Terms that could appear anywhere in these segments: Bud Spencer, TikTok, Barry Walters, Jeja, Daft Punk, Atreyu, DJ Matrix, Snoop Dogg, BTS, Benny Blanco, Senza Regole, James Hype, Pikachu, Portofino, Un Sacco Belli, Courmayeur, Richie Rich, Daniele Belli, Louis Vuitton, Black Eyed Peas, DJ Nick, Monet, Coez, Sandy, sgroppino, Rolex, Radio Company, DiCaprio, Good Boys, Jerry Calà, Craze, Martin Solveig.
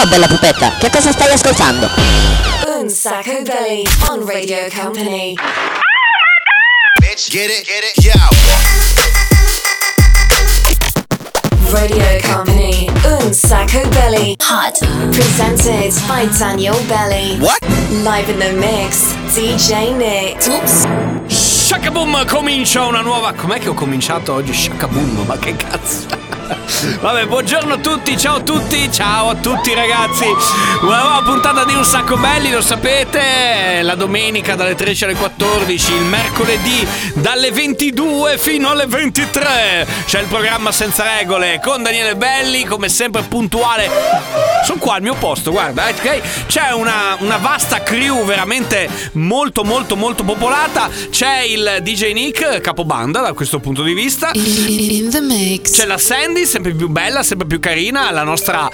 Ciao bella pupetta, che cosa stai ascoltando? Un Sacco Belli on Radio Company. Bitch, get it, yo. Radio Company, Un Sacco Belli Hot, presented by Daniele Belli. What? Live in the mix, DJ Nick. Oops. Shakaboom, comincia una nuova... Com'è che ho cominciato oggi? Shakaboom, ma che cazzo? Vabbè, buongiorno a tutti, ciao a tutti, ciao a tutti ragazzi. Una nuova puntata di Un Sacco Belli, lo sapete, la domenica dalle 13 alle 14, il mercoledì dalle 22 fino alle 23. C'è il programma Senza Regole con Daniele Belli, come sempre puntuale. Sono qua al mio posto, guarda, ok? C'è una vasta crew veramente molto molto molto popolata. C'è il DJ Nick, capobanda da questo punto di vista. In the mix. C'è la Sandy, sempre più bella, sempre più carina, la nostra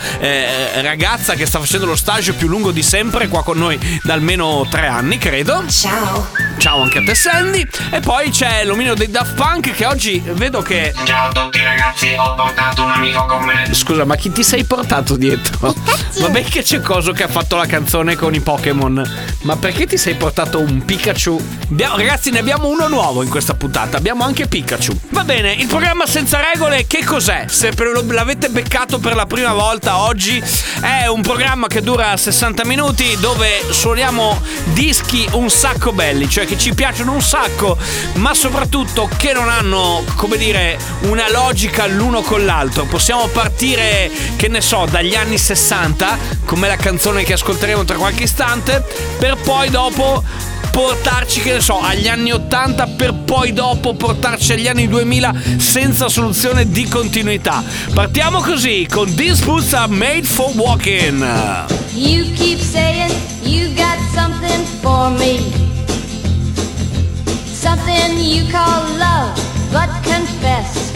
ragazza che sta facendo lo stage più lungo di sempre qua con noi da almeno 3 anni, credo. Ciao. Ciao anche a te Sandy. E poi c'è l'omino dei Daft Punk che oggi vedo che... Ciao a tutti ragazzi, ho portato un amico con me. Scusa, ma chi ti sei portato dietro? Vabbè che c'è Coso che ha fatto la canzone con i Pokémon, ma perché ti sei portato un Pikachu? Ragazzi, ne abbiamo uno nuovo in questa puntata, abbiamo anche Pikachu. Va bene, il programma Senza Regole che cos'è? Se l'avete beccato per la prima volta oggi, è un programma che dura 60 minuti dove suoniamo dischi un sacco belli, cioè che ci piacciono un sacco, ma soprattutto che non hanno, come dire, una logica l'uno con l'altro. Possiamo partire, che ne so, dagli anni 60, come la canzone che ascolteremo tra qualche istante, per poi dopo portarci, che ne so, agli anni 80, per poi dopo portarci agli anni 2000 senza soluzione di continuità. Partiamo così con These Boots Are Made For Walking. You keep saying you got something for me, something you call love, but confess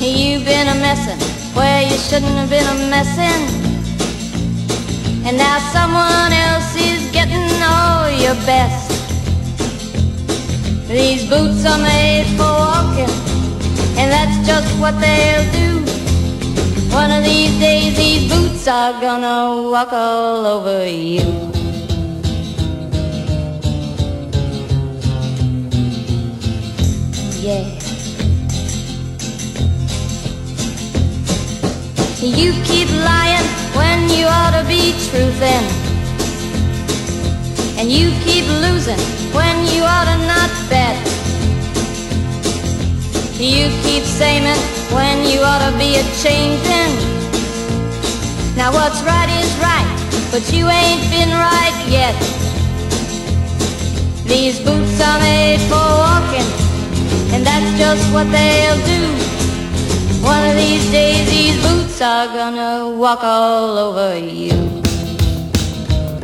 you've been a messin' where you shouldn't have been a messin'. And now someone else is getting all your best. These boots are made for walking, and that's just what they'll do. One of these days these boots are gonna walk all over you. Yeah. You keep lying when you ought to be truthin', and you keep losing when you ought to not bet. You keep saying it when you ought to be a changin'. Now what's right is right, but you ain't been right yet. These boots are made for walking, and that's just what they'll do. One of these days these boots are gonna walk all over you.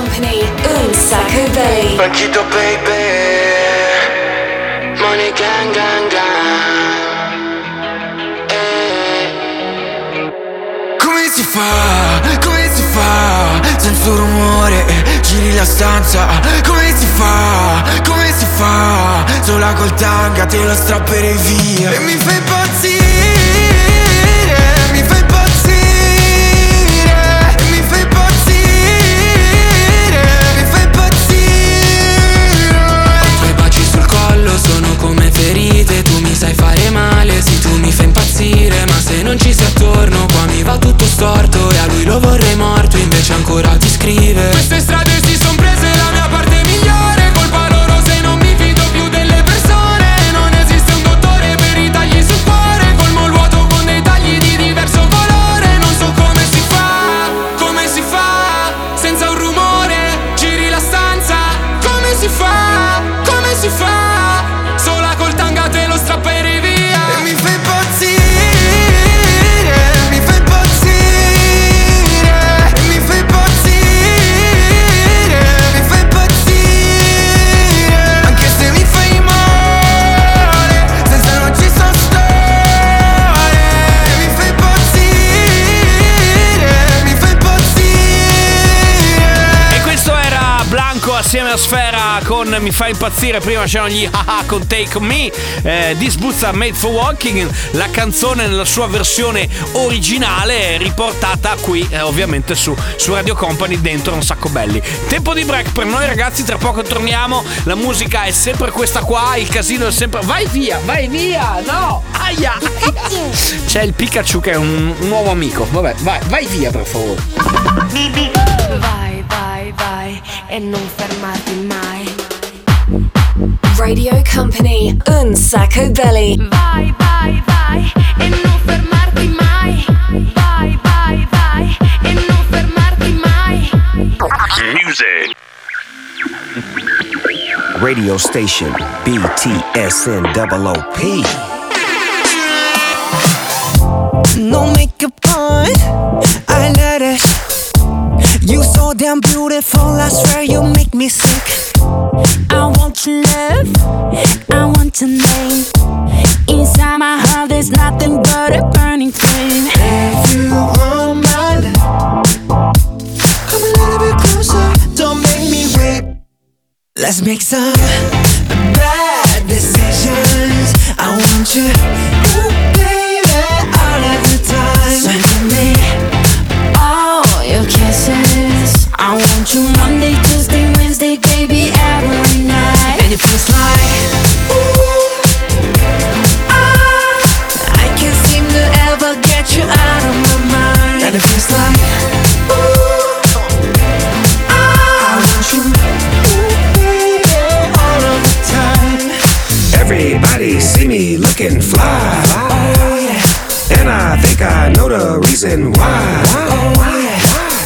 Company, Un Sacco Belli. Paquito baby, money gang gang gang. Come si fa, senza rumore, giri la stanza. Come si fa, sola col tanga te la strapperei via. E mi fai impazzire. Sono come ferite, tu mi sai fare male, sì tu mi fai impazzire, ma se non ci sei attorno qua mi va tutto storto. E a lui lo vorrei morto, invece ancora ti scrive. Queste strade si son prese la mia parte migliore, colpa loro se non mi fido più delle persone. Non esiste un dottore per i tagli sul cuore, colmo il vuoto con dei tagli di diverso colore. Non so come si fa, senza un rumore, giri la stanza. Come si fa assieme a Sfera con Mi fa impazzire. Prima c'erano gli haha con Take Me, This Boots Are Made For Walking. La canzone nella sua versione originale riportata qui ovviamente su Radio Company dentro Un Sacco Belli. Tempo di break per noi ragazzi, tra poco torniamo. La musica è sempre questa qua, il casino è sempre vai via, no, aia, aia. C'è il Pikachu che è un nuovo amico. Vabbè, vai via per favore. Vai, vai, vai e non fermarti mai. Radio Company, Un Sacco Belli. Vai, vai, vai e non fermarti mai. Vai, vai, vai e non fermarti mai. Music. Radio Station BTSNOOP. No makeup on, I let it. You so damn beautiful, I swear you make me sick. I want your love, I want your name. Inside my heart there's nothing but a burning flame. If you are my love, come a little bit closer, don't make me wait. Let's make some bad decisions. I want you, ooh, baby, all of the time. So give me all your kisses. I want you Monday, Tuesday, Wednesday, baby, every night. And it feels like, ooh, I can't seem to ever get you out of my mind. And it feels like, ooh, I want you, ooh, baby, all of the time. Everybody see me looking fly, oh, yeah. And I think I know the reason why, oh, why?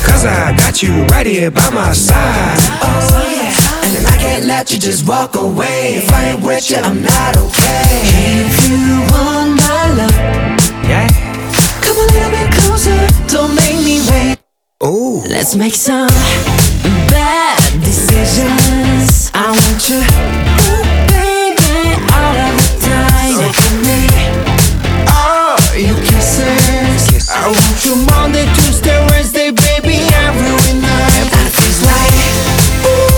Cause I got you right here by my side. Oh yeah. And I can't let you just walk away. If I ain't with you, I'm not okay. If you want my love, yeah, come a little bit closer, don't make me wait. Ooh. Let's make some bad decisions. I want you, ooh, baby, all of the time. So give me all your kisses. I want you Monday, Tuesday, Wednesday, baby, every night. I feel like, ooh,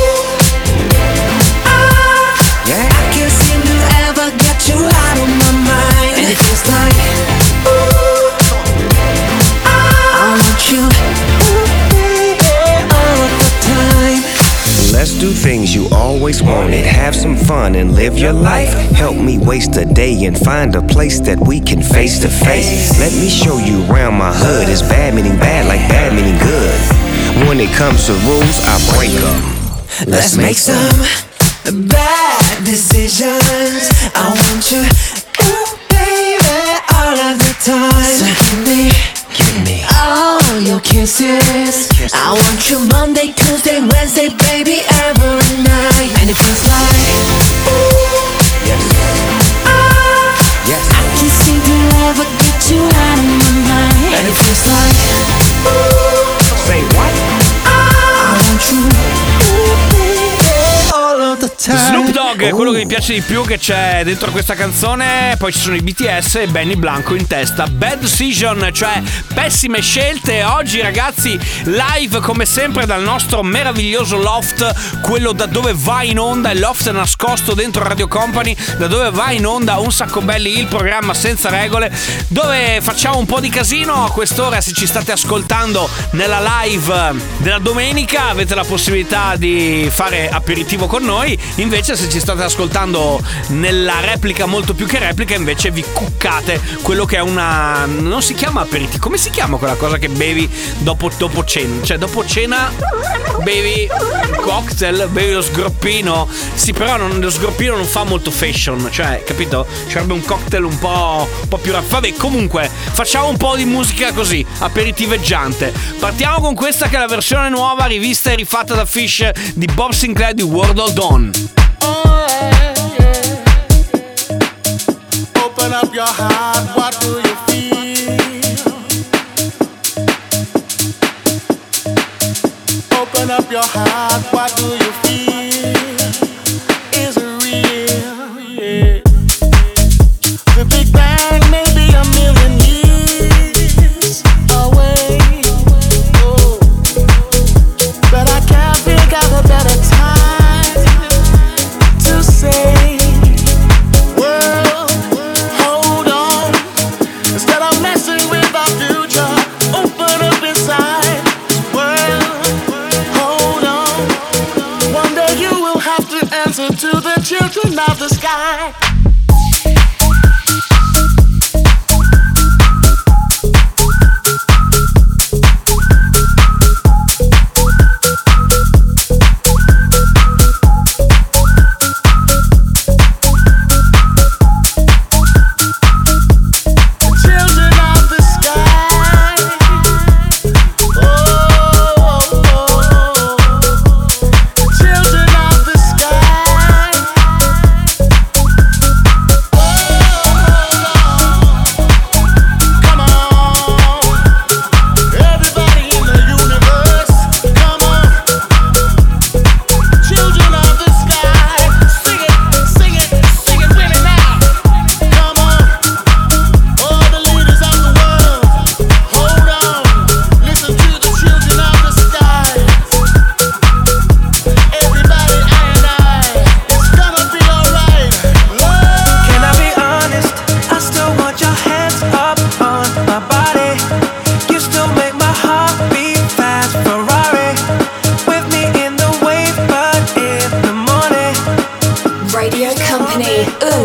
I can't seem to ever get you out of my mind. And it feels like, ooh, I want you, ooh, baby, all of the time. Let's do things you always wanted, have some fun and live your life. Help me waste a day and find a place that we can face to face. Let me show you around my hood. It's bad meaning bad like bad meaning good. When it comes to rules, I break them. Let's make some bad decisions. I want you, ooh, baby, all of the time. So give me all your kisses. I want you Monday, Tuesday, Wednesday, baby, every night. And it feels like, ooh, yes. Yes. I can't seem to ever get you out of my mind. And it feels like, ooh, say what? I want you. Snoop Dogg è quello che mi piace di più che c'è dentro questa canzone. Poi ci sono i BTS e Benny Blanco in testa. Bad Decision, cioè pessime scelte. Oggi ragazzi live come sempre dal nostro meraviglioso loft, quello da dove va in onda il loft nascosto dentro Radio Company, da dove va in onda Un Sacco Belli, il programma senza regole, dove facciamo un po' di casino a quest'ora. Se ci state ascoltando nella live della domenica avete la possibilità di fare aperitivo con noi, invece se ci state ascoltando nella replica, molto più che replica, invece vi cuccate quello che è una... non si chiama aperitivo, come si chiama quella cosa che bevi dopo cena? Cioè dopo cena bevi cocktail, bevi lo sgroppino. Sì, però lo sgroppino non fa molto fashion, cioè, capito? Ci sarebbe un cocktail un po' più raffa. Vabbè, comunque facciamo un po' di musica così, aperitiveggiante. Partiamo con questa che è la versione nuova, rivista e rifatta da Fish, di Bob Sinclair, di World All Dawn. Open up your heart, what do you feel? Open up your heart, what do you feel? Is it real? Yeah. The Big Bang may be a million years away, oh, but I can't think of a better time to say, world, hold on, instead of messing with our future, open up inside, world, hold on, one day you will have to answer to the children of the sky.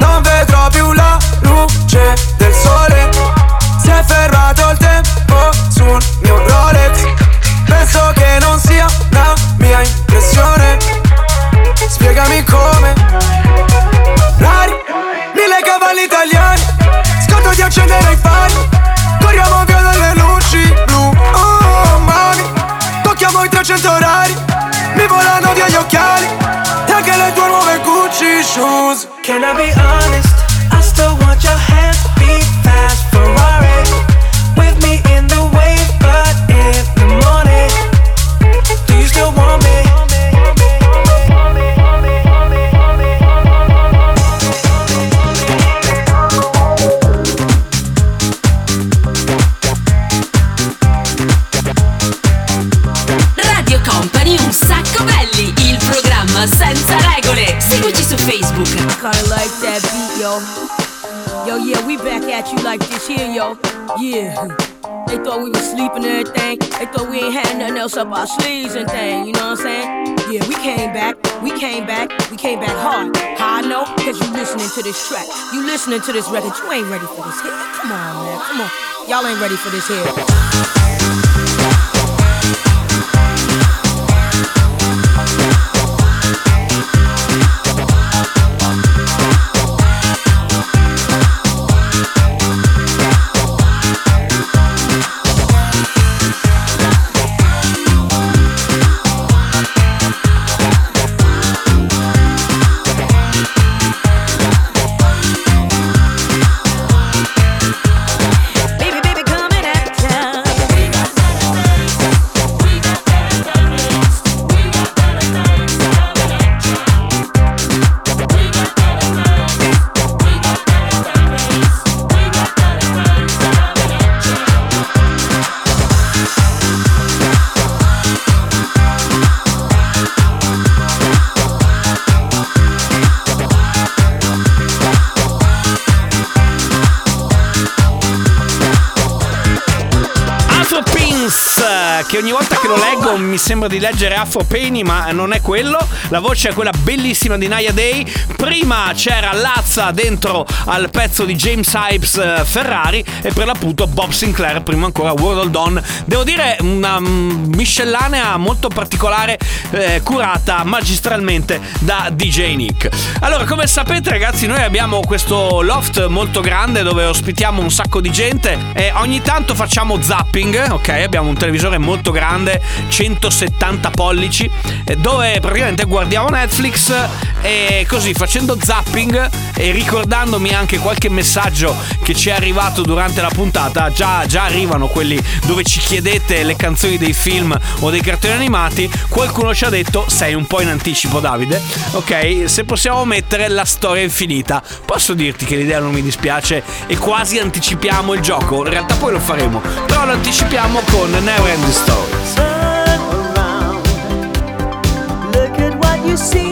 non vedrò più la luce del sole. Si è fermato il tempo sul mio Rolex. Penso che non sia la mia impressione. Spiegami come. Rari, 1000 cavalli italiani. Scotto di accendere i fari. Corriamo via dalle luci blu. Oh, mami, tocchiamo i 300 orari. Mi volano via gli occhiali. Shoes. Can I be honest? I still want your hands, be fast Ferrari. With me in the wave, but in the morning. Do you still want me? Radio Company, un sacco belli, il programma senza regole. Seguici su Facebook. I kinda like that beat, yo. Yo, yeah, we back at you like this here, yo. Yeah. They thought we was sleeping and everything. They thought we ain't had nothing else up our sleeves and thing. You know what I'm saying? Yeah, we came back. We came back. We came back hard. How I know? Cause you listening to this track. You listening to this record. You ain't ready for this hit. Come on, man. Come on. Y'all ain't ready for this hit. che ogni volta che lo leggo mi sembra di leggere Afro Penny, ma non è quello. La voce è quella bellissima di Naya Day. Prima c'era Lazza dentro al pezzo di James Hype Ferrari, e per l'appunto Bob Sinclair, prima ancora World Hold On. Devo dire una miscellanea molto particolare, curata magistralmente da DJ Nick. Allora, come sapete ragazzi, noi abbiamo questo loft molto grande dove ospitiamo un sacco di gente e ogni tanto facciamo zapping, ok? Abbiamo un televisore molto grande, 170 pollici, dove praticamente guardiamo Netflix e così, facendo zapping e ricordandomi anche qualche messaggio che ci è arrivato durante la puntata, già arrivano quelli dove ci chiedete le canzoni dei film o dei cartoni animati. Qualcuno ci ha detto sei un po' in anticipo Davide, ok, se possiamo mettere La Storia Infinita. Posso dirti che l'idea non mi dispiace e quasi anticipiamo il gioco, in realtà poi lo faremo, però lo anticipiamo con Never Ending Stories. Turn around, look at what you see.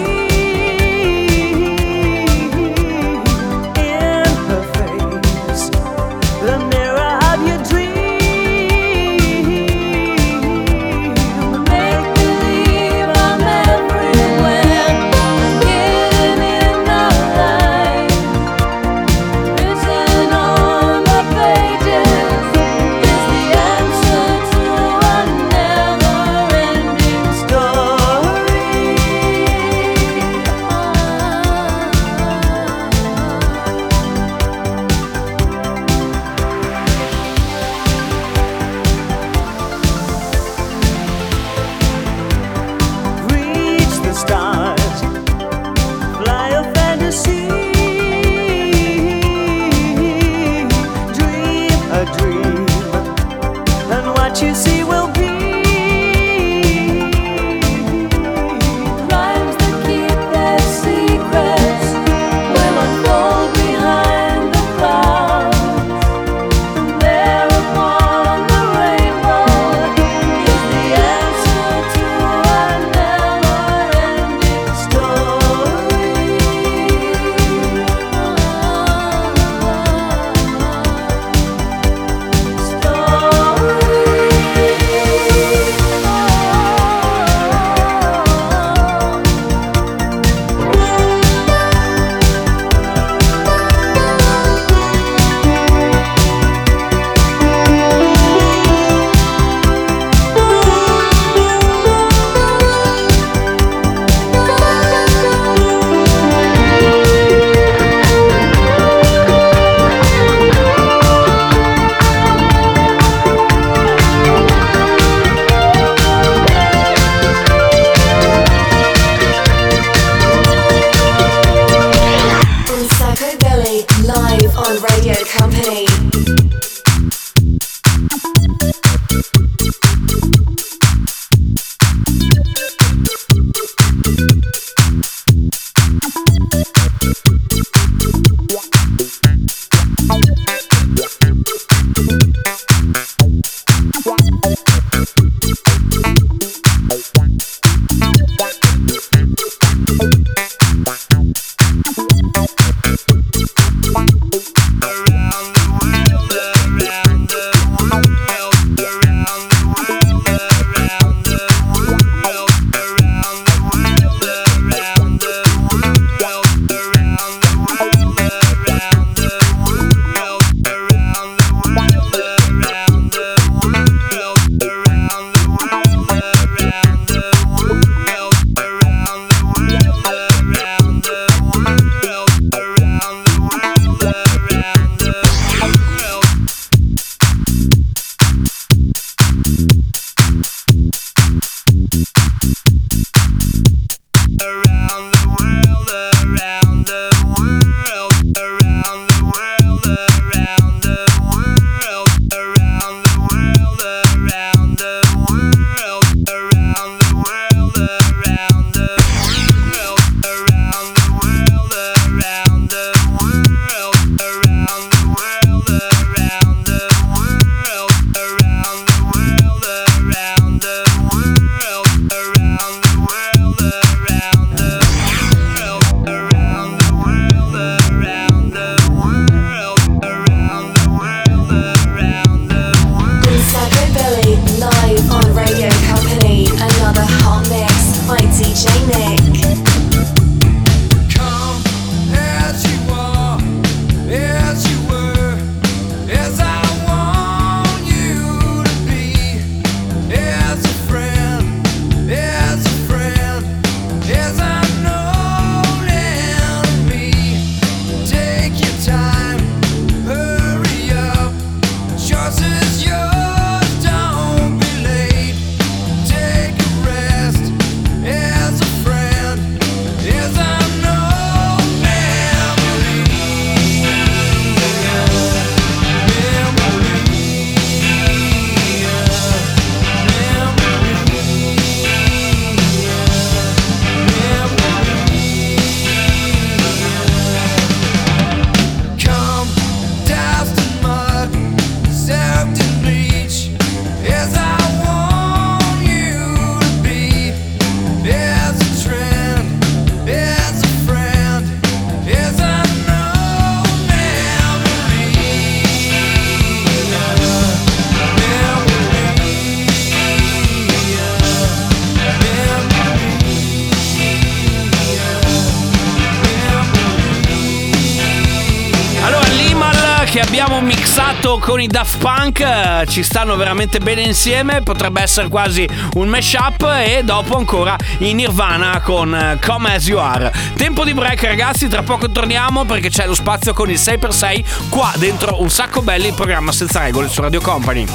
abbiamo mixato con i Daft Punk, ci stanno veramente bene insieme, potrebbe essere quasi un mashup. E dopo ancora in Nirvana con Come As You Are. Tempo di break, ragazzi, tra poco torniamo perché c'è lo spazio con il 6x6 qua dentro Un Sacco Belli, il programma Senza Regole su Radio Company.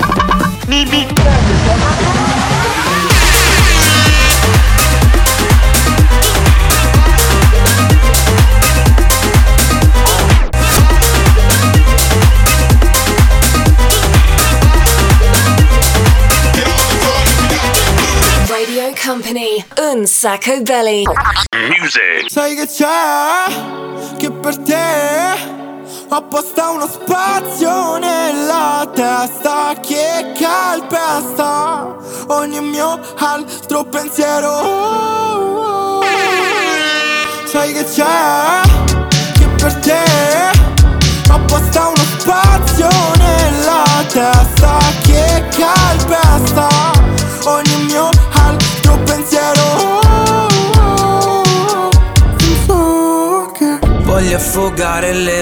Company, Un Sacco Belli Music. Sai che c'è? Che per te ho apposta uno spazio nella testa che calpesta ogni mio altro pensiero. Sai che c'è? Che per te ho apposta uno spazio nella testa che calpesta ogni mio altro pensiero. So che voglio affogare le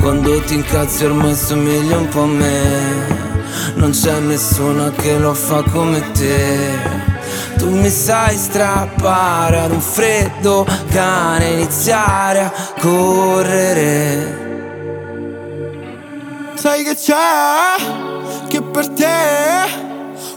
Quando ti incazzi ormai somigli un po' a me. Non c'è nessuno che lo fa come te. Tu mi sai strappare ad un freddo cane, iniziare a correre. Sai che c'è? Che per te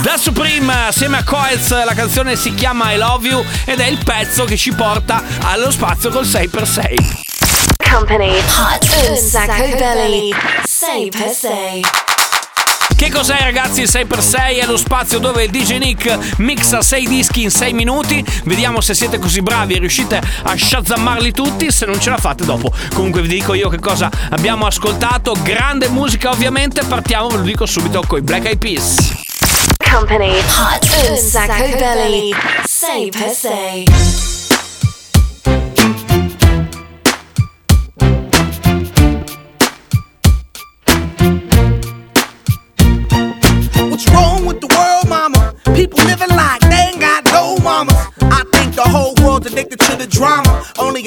Da Supreme assieme a Coez, la canzone si chiama I Love You ed è il pezzo che ci porta allo spazio col 6x6. Company Hot, Un Sacco Belli 6x6. Che cos'è, ragazzi? Il 6x6 è lo spazio dove il DJ Nick mixa 6 dischi in 6 minuti. Vediamo se siete così bravi e riuscite a shazzammarli tutti. Se non ce la fate, dopo comunque vi dico io che cosa abbiamo ascoltato. Grande musica ovviamente. Partiamo, ve lo dico subito, con i Black Eyed Peas. Company Hot, Un Sacco Belli 6x6. What's wrong with the world, mama? People living like they ain't got no mamas. I think the whole world's addicted to the drama, only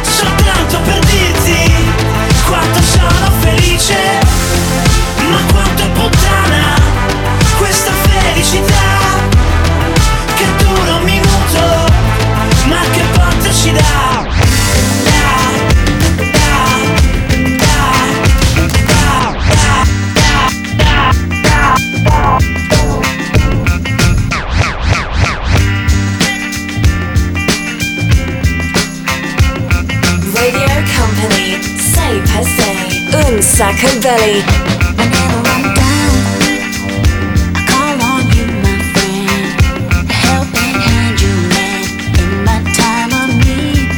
soltanto per dirti quanto sono felice. Ma quanto è puttana questa felicità, che dura un minuto, ma che botta ci dà. Da, da, da, da, da, da, da, da. Company, say per se, un sacco belli. Whenever I'm down, I call on you, my friend. A helping hand you lend in my time of need.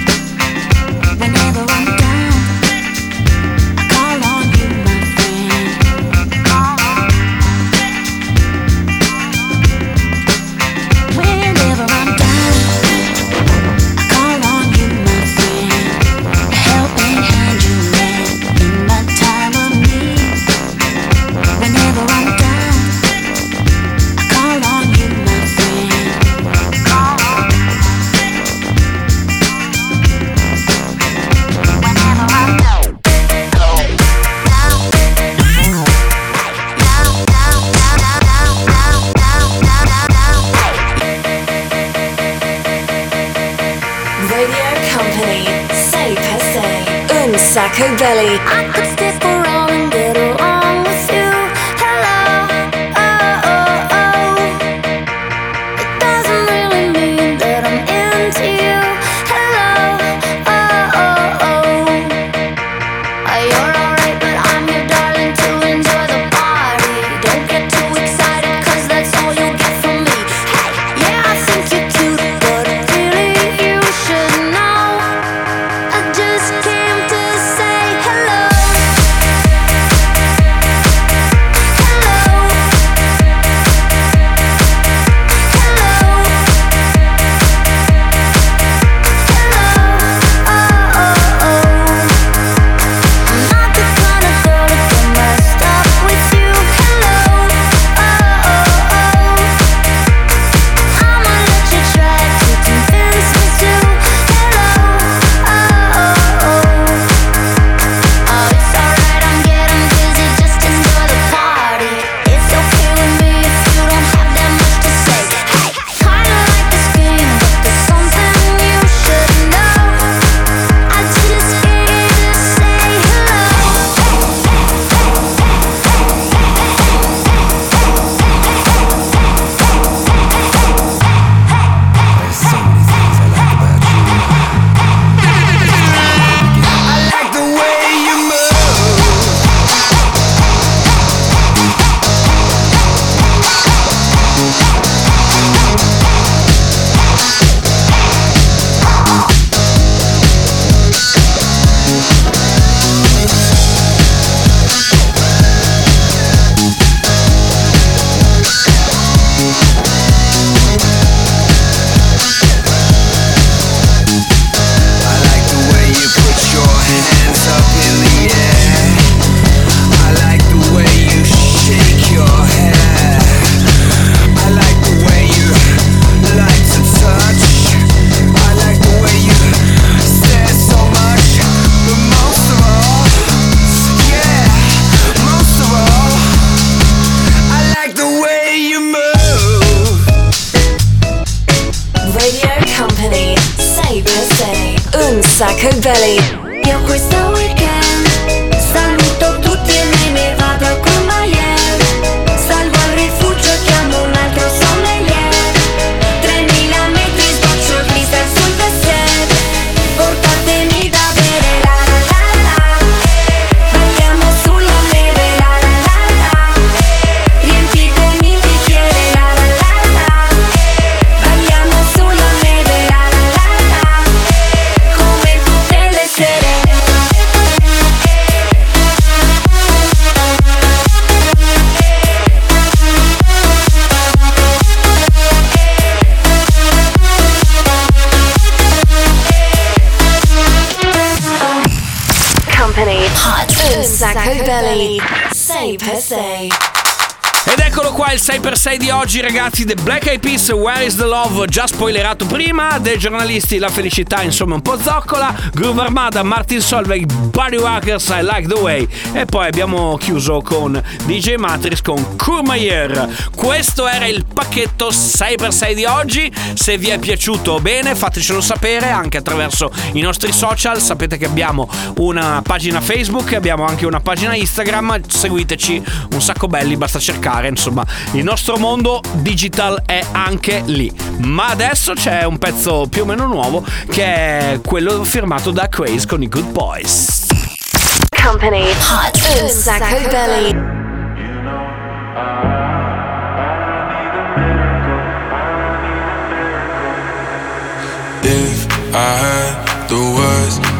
Whenever I'm down, I call on you, my friend. Whenever I'm down, I call on you, my friend. Sacco Belli. I could stay for all and get along with you. Hello, oh, oh, oh. It doesn't really mean that I'm into you. Hello, oh, oh, oh. Oh, you're alright, but I'm your darling to enjoy the party. Don't get too excited, cause that's all you get from me. Hey, yeah, I think you're cute, but really you should know I just can't. Sacco Belli. Io questo weekend saluto tutti e me ne vado con Mayer. Salvo al rifugio, chiamo un altro sommelier. 3000 metri sboccio il mister sul vestiere. Portatemi da bere. Un Sacco Belli 6x6. Ed eccolo qua il 6x6 di oggi, ragazzi. The Black Eyed Peas, Where is the Love, già spoilerato prima. Dei giornalisti, La felicità, insomma un po' zoccola. Groove Armada, Martin Solveig, Barry Walters, I Like the Way. E poi abbiamo chiuso con DJ Matrix con Courmayeur. Questo era il pacchetto 6x6 di oggi. Se vi è piaciuto, bene, fatecelo sapere anche attraverso i nostri social. Sapete che abbiamo una pagina Facebook, abbiamo anche una pagina Instagram. Seguiteci, Un Sacco Belli, basta cercare. Insomma, il nostro mondo digital è anche lì. Ma adesso c'è un pezzo più o meno nuovo, che è quello firmato da Craze con i Good Boys. Company Hot. Un Sacco Belli. If I had the words,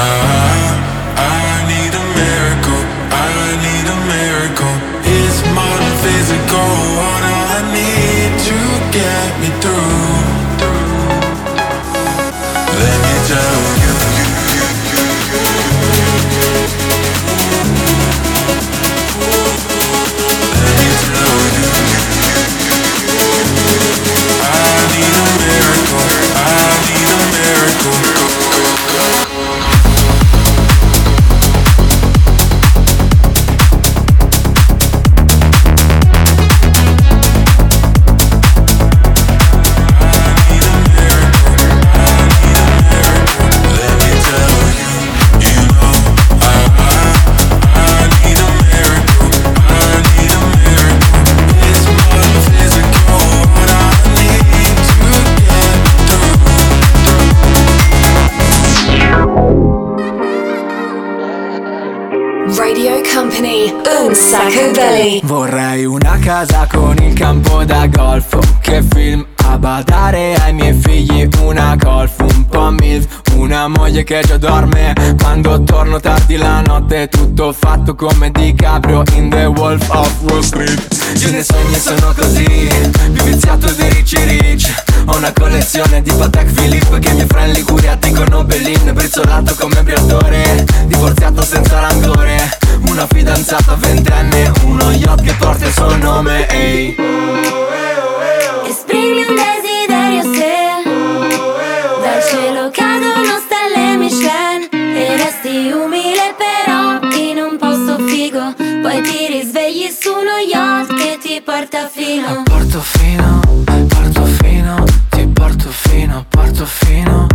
I need a miracle, I need a miracle. It's more than physical, what I need to get me through. Let me tell you, let me tell you, I need a miracle, I need a miracle. Un Sacco Belli. Vorrei una casa con il campo da golf, che film a badare ai miei figli, una golf, un po' milf, una moglie che già dorme quando torno tardi la notte, tutto fatto come DiCaprio in The Wolf of Wall Street. Io nei sogni sono così, più viziato di Richie Rich. Ho una collezione di Patek Philippe che mia friend Liguria dicono Bellin, brizzolato come Briatore, divorziato senza rancore. Una fidanzata ventenne, uno yacht che porta il suo nome, ehi. Esprimi un desiderio se dal cielo cadono stelle Michelin e resti umile però in un posto figo, poi ti risvegli su uno yacht che ti porta fino. Portofino, ti portofino, Portofino.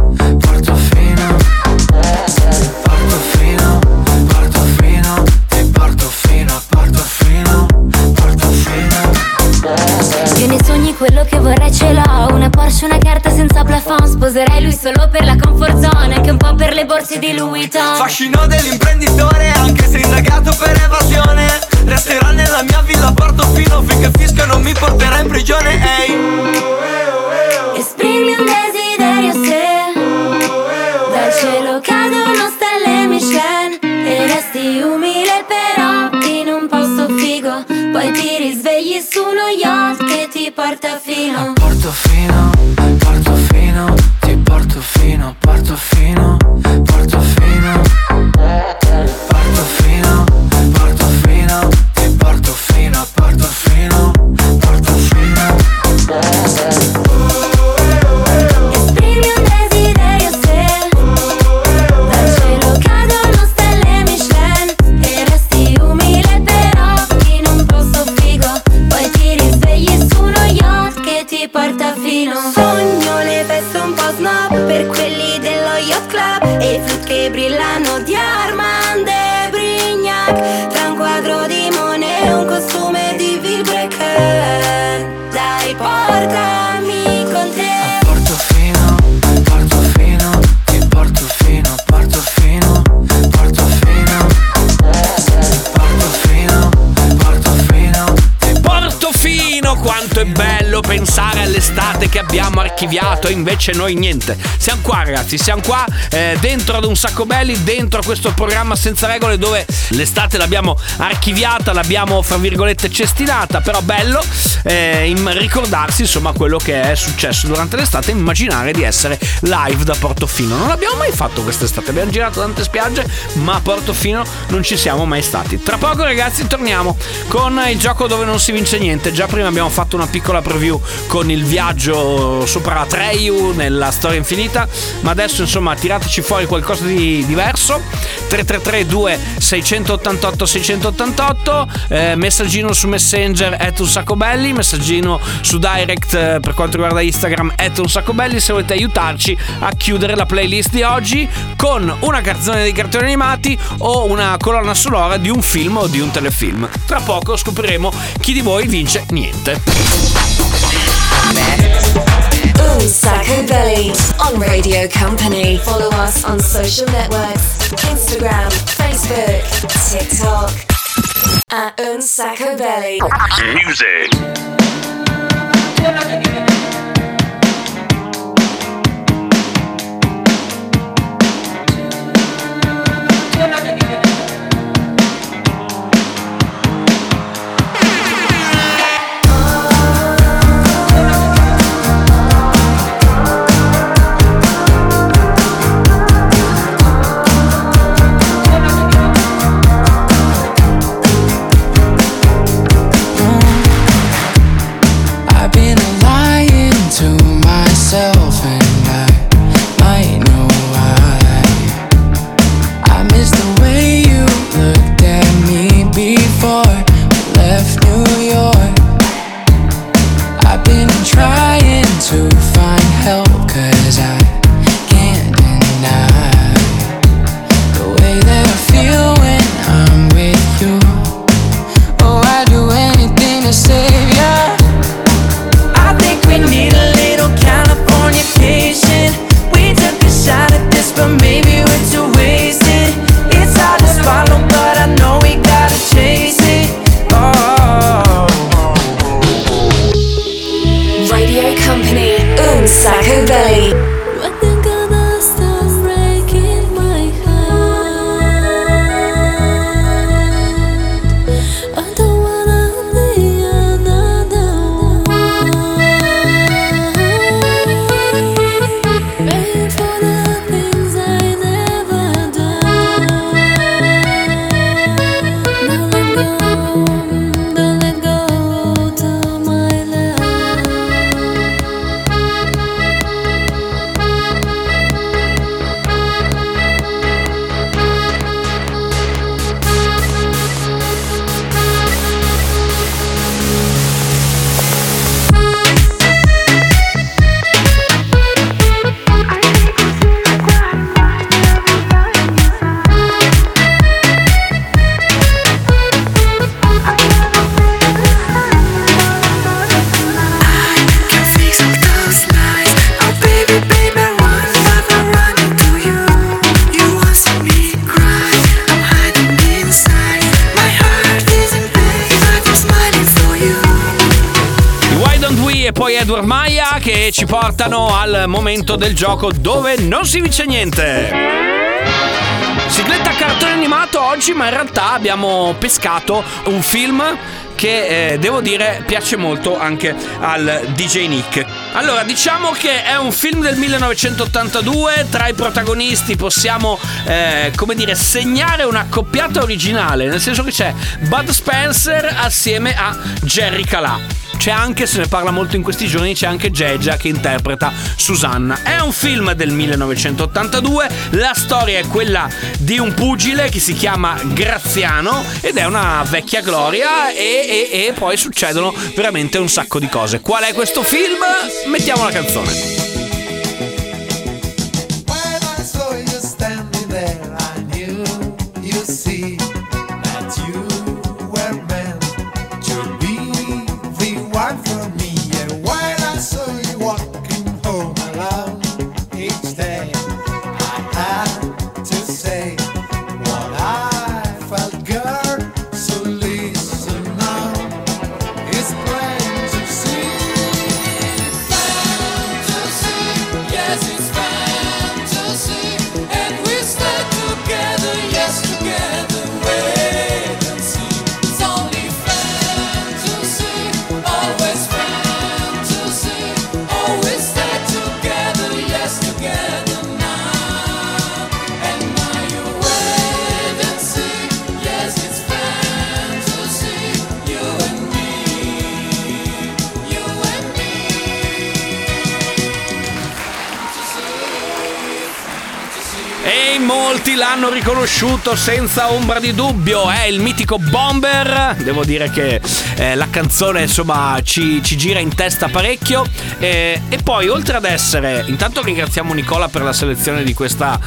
Io nei sogni quello che vorrei ce l'ho, una Porsche, una carta senza plafond. Sposerei lui solo per la comfort zone, anche un po' per le borse di Louis Vuitton. Fascino dell'imprenditore, anche se indagato per evasione. Resterà nella mia villa Portofino finché Fisco non mi porterà in prigione, ehi. Esprimi un desiderio se dal cielo cadono stelle Michelin e resti umile però in un posto figo, poi ti risvegli su uno yacht che ti porta fino. Portofino, ti portofino, Portofino, ti portofino, Portofino. Sogno le feste un po' snob per quelli dello Yacht Club e i flute che brillano di Armand e Brignac, tra un quadro di Monet e un costume di Vilebrequin. Dai, portami con te. Portofino, ti portofino, archiviato, invece noi niente. Siamo qua ragazzi, siamo qua dentro ad Un Sacco Belli, dentro a questo programma Senza Regole, dove l'estate l'abbiamo archiviata, l'abbiamo fra virgolette cestinata, però bello ricordarsi insomma quello che è successo durante l'estate, immaginare di essere live da Portofino. Non l'abbiamo mai fatto quest'estate, abbiamo girato tante spiagge, ma a Portofino non ci siamo mai stati. Tra poco ragazzi torniamo con il gioco dove non si vince niente. Già prima abbiamo fatto una piccola preview con il viaggio sopra Atreyu nella storia infinita, ma adesso insomma tirateci fuori qualcosa di diverso. 333 2 688 688, messaggino su Messenger @unsacobelli, messaggino su Direct per quanto riguarda Instagram @unsacobelli, se volete aiutarci a chiudere la playlist di oggi con una canzone dei cartoni animati o una colonna sonora di un film o di un telefilm. Tra poco scopriremo chi di voi vince niente. Un Sacco Belli on Radio Company. Follow us on social networks, Instagram, Facebook, TikTok at Un Sacco Belli Music. Ci portano al momento del gioco dove non si vince niente. Sigletta cartone animato oggi, ma in realtà abbiamo pescato un film che devo dire piace molto anche al DJ Nick. Allora, diciamo che è un film del 1982, tra i protagonisti possiamo, come dire, segnare una coppiata originale, nel senso che c'è Bud Spencer assieme a Jerry Calà. C'è anche, se ne parla molto in questi giorni, c'è anche Jeja che interpreta Susanna. È un film del 1982, la storia è quella di un pugile che si chiama Graziano ed è una vecchia gloria e poi succedono veramente un sacco di cose. Qual è questo film? Mettiamo la canzone. tutti l'hanno riconosciuto senza ombra di dubbio, è il mitico Bomber. Devo dire che la canzone insomma ci gira in testa parecchio, e poi oltre ad essere, intanto ringraziamo Nicola per la selezione di questa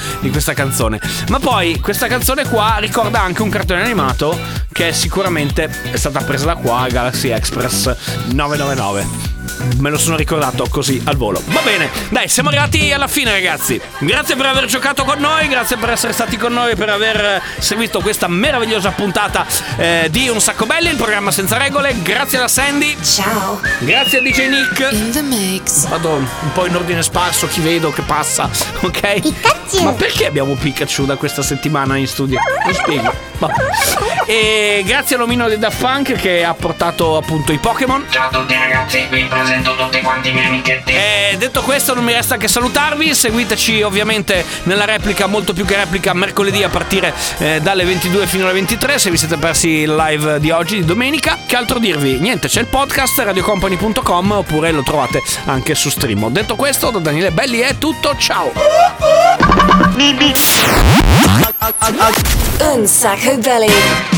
canzone, ma poi questa canzone qua ricorda anche un cartone animato che sicuramente è stata presa da qua, Galaxy Express 999. Me lo sono ricordato così al volo. Va bene, dai, siamo arrivati alla fine, ragazzi. Grazie per aver giocato con noi, grazie per essere stati con noi, per aver seguito questa meravigliosa puntata di Un Sacco Belli, il programma Senza Regole. Grazie alla Sandy. Ciao. Grazie a DJ Nick. In the mix. Vado un po' in ordine sparso, chi vedo che passa, ok? Pikachu. Ma perché abbiamo Pikachu da questa settimana in studio? Lo spiego. Vabbè. E grazie all'omino di Daft Punk che ha portato appunto i Pokémon. Ciao a tutti, ragazzi, qui presento tutti quanti i miei amichetti. E detto questo non mi resta che salutarvi. Seguiteci ovviamente nella replica, molto più che replica, mercoledì a partire dalle 22 fino alle 23. Se vi siete persi il live di oggi, di domenica, che altro dirvi? Niente, c'è il podcast radiocompany.com, oppure lo trovate anche su Stream. Detto questo, da Daniele Belli è tutto, ciao. Un sacco belli.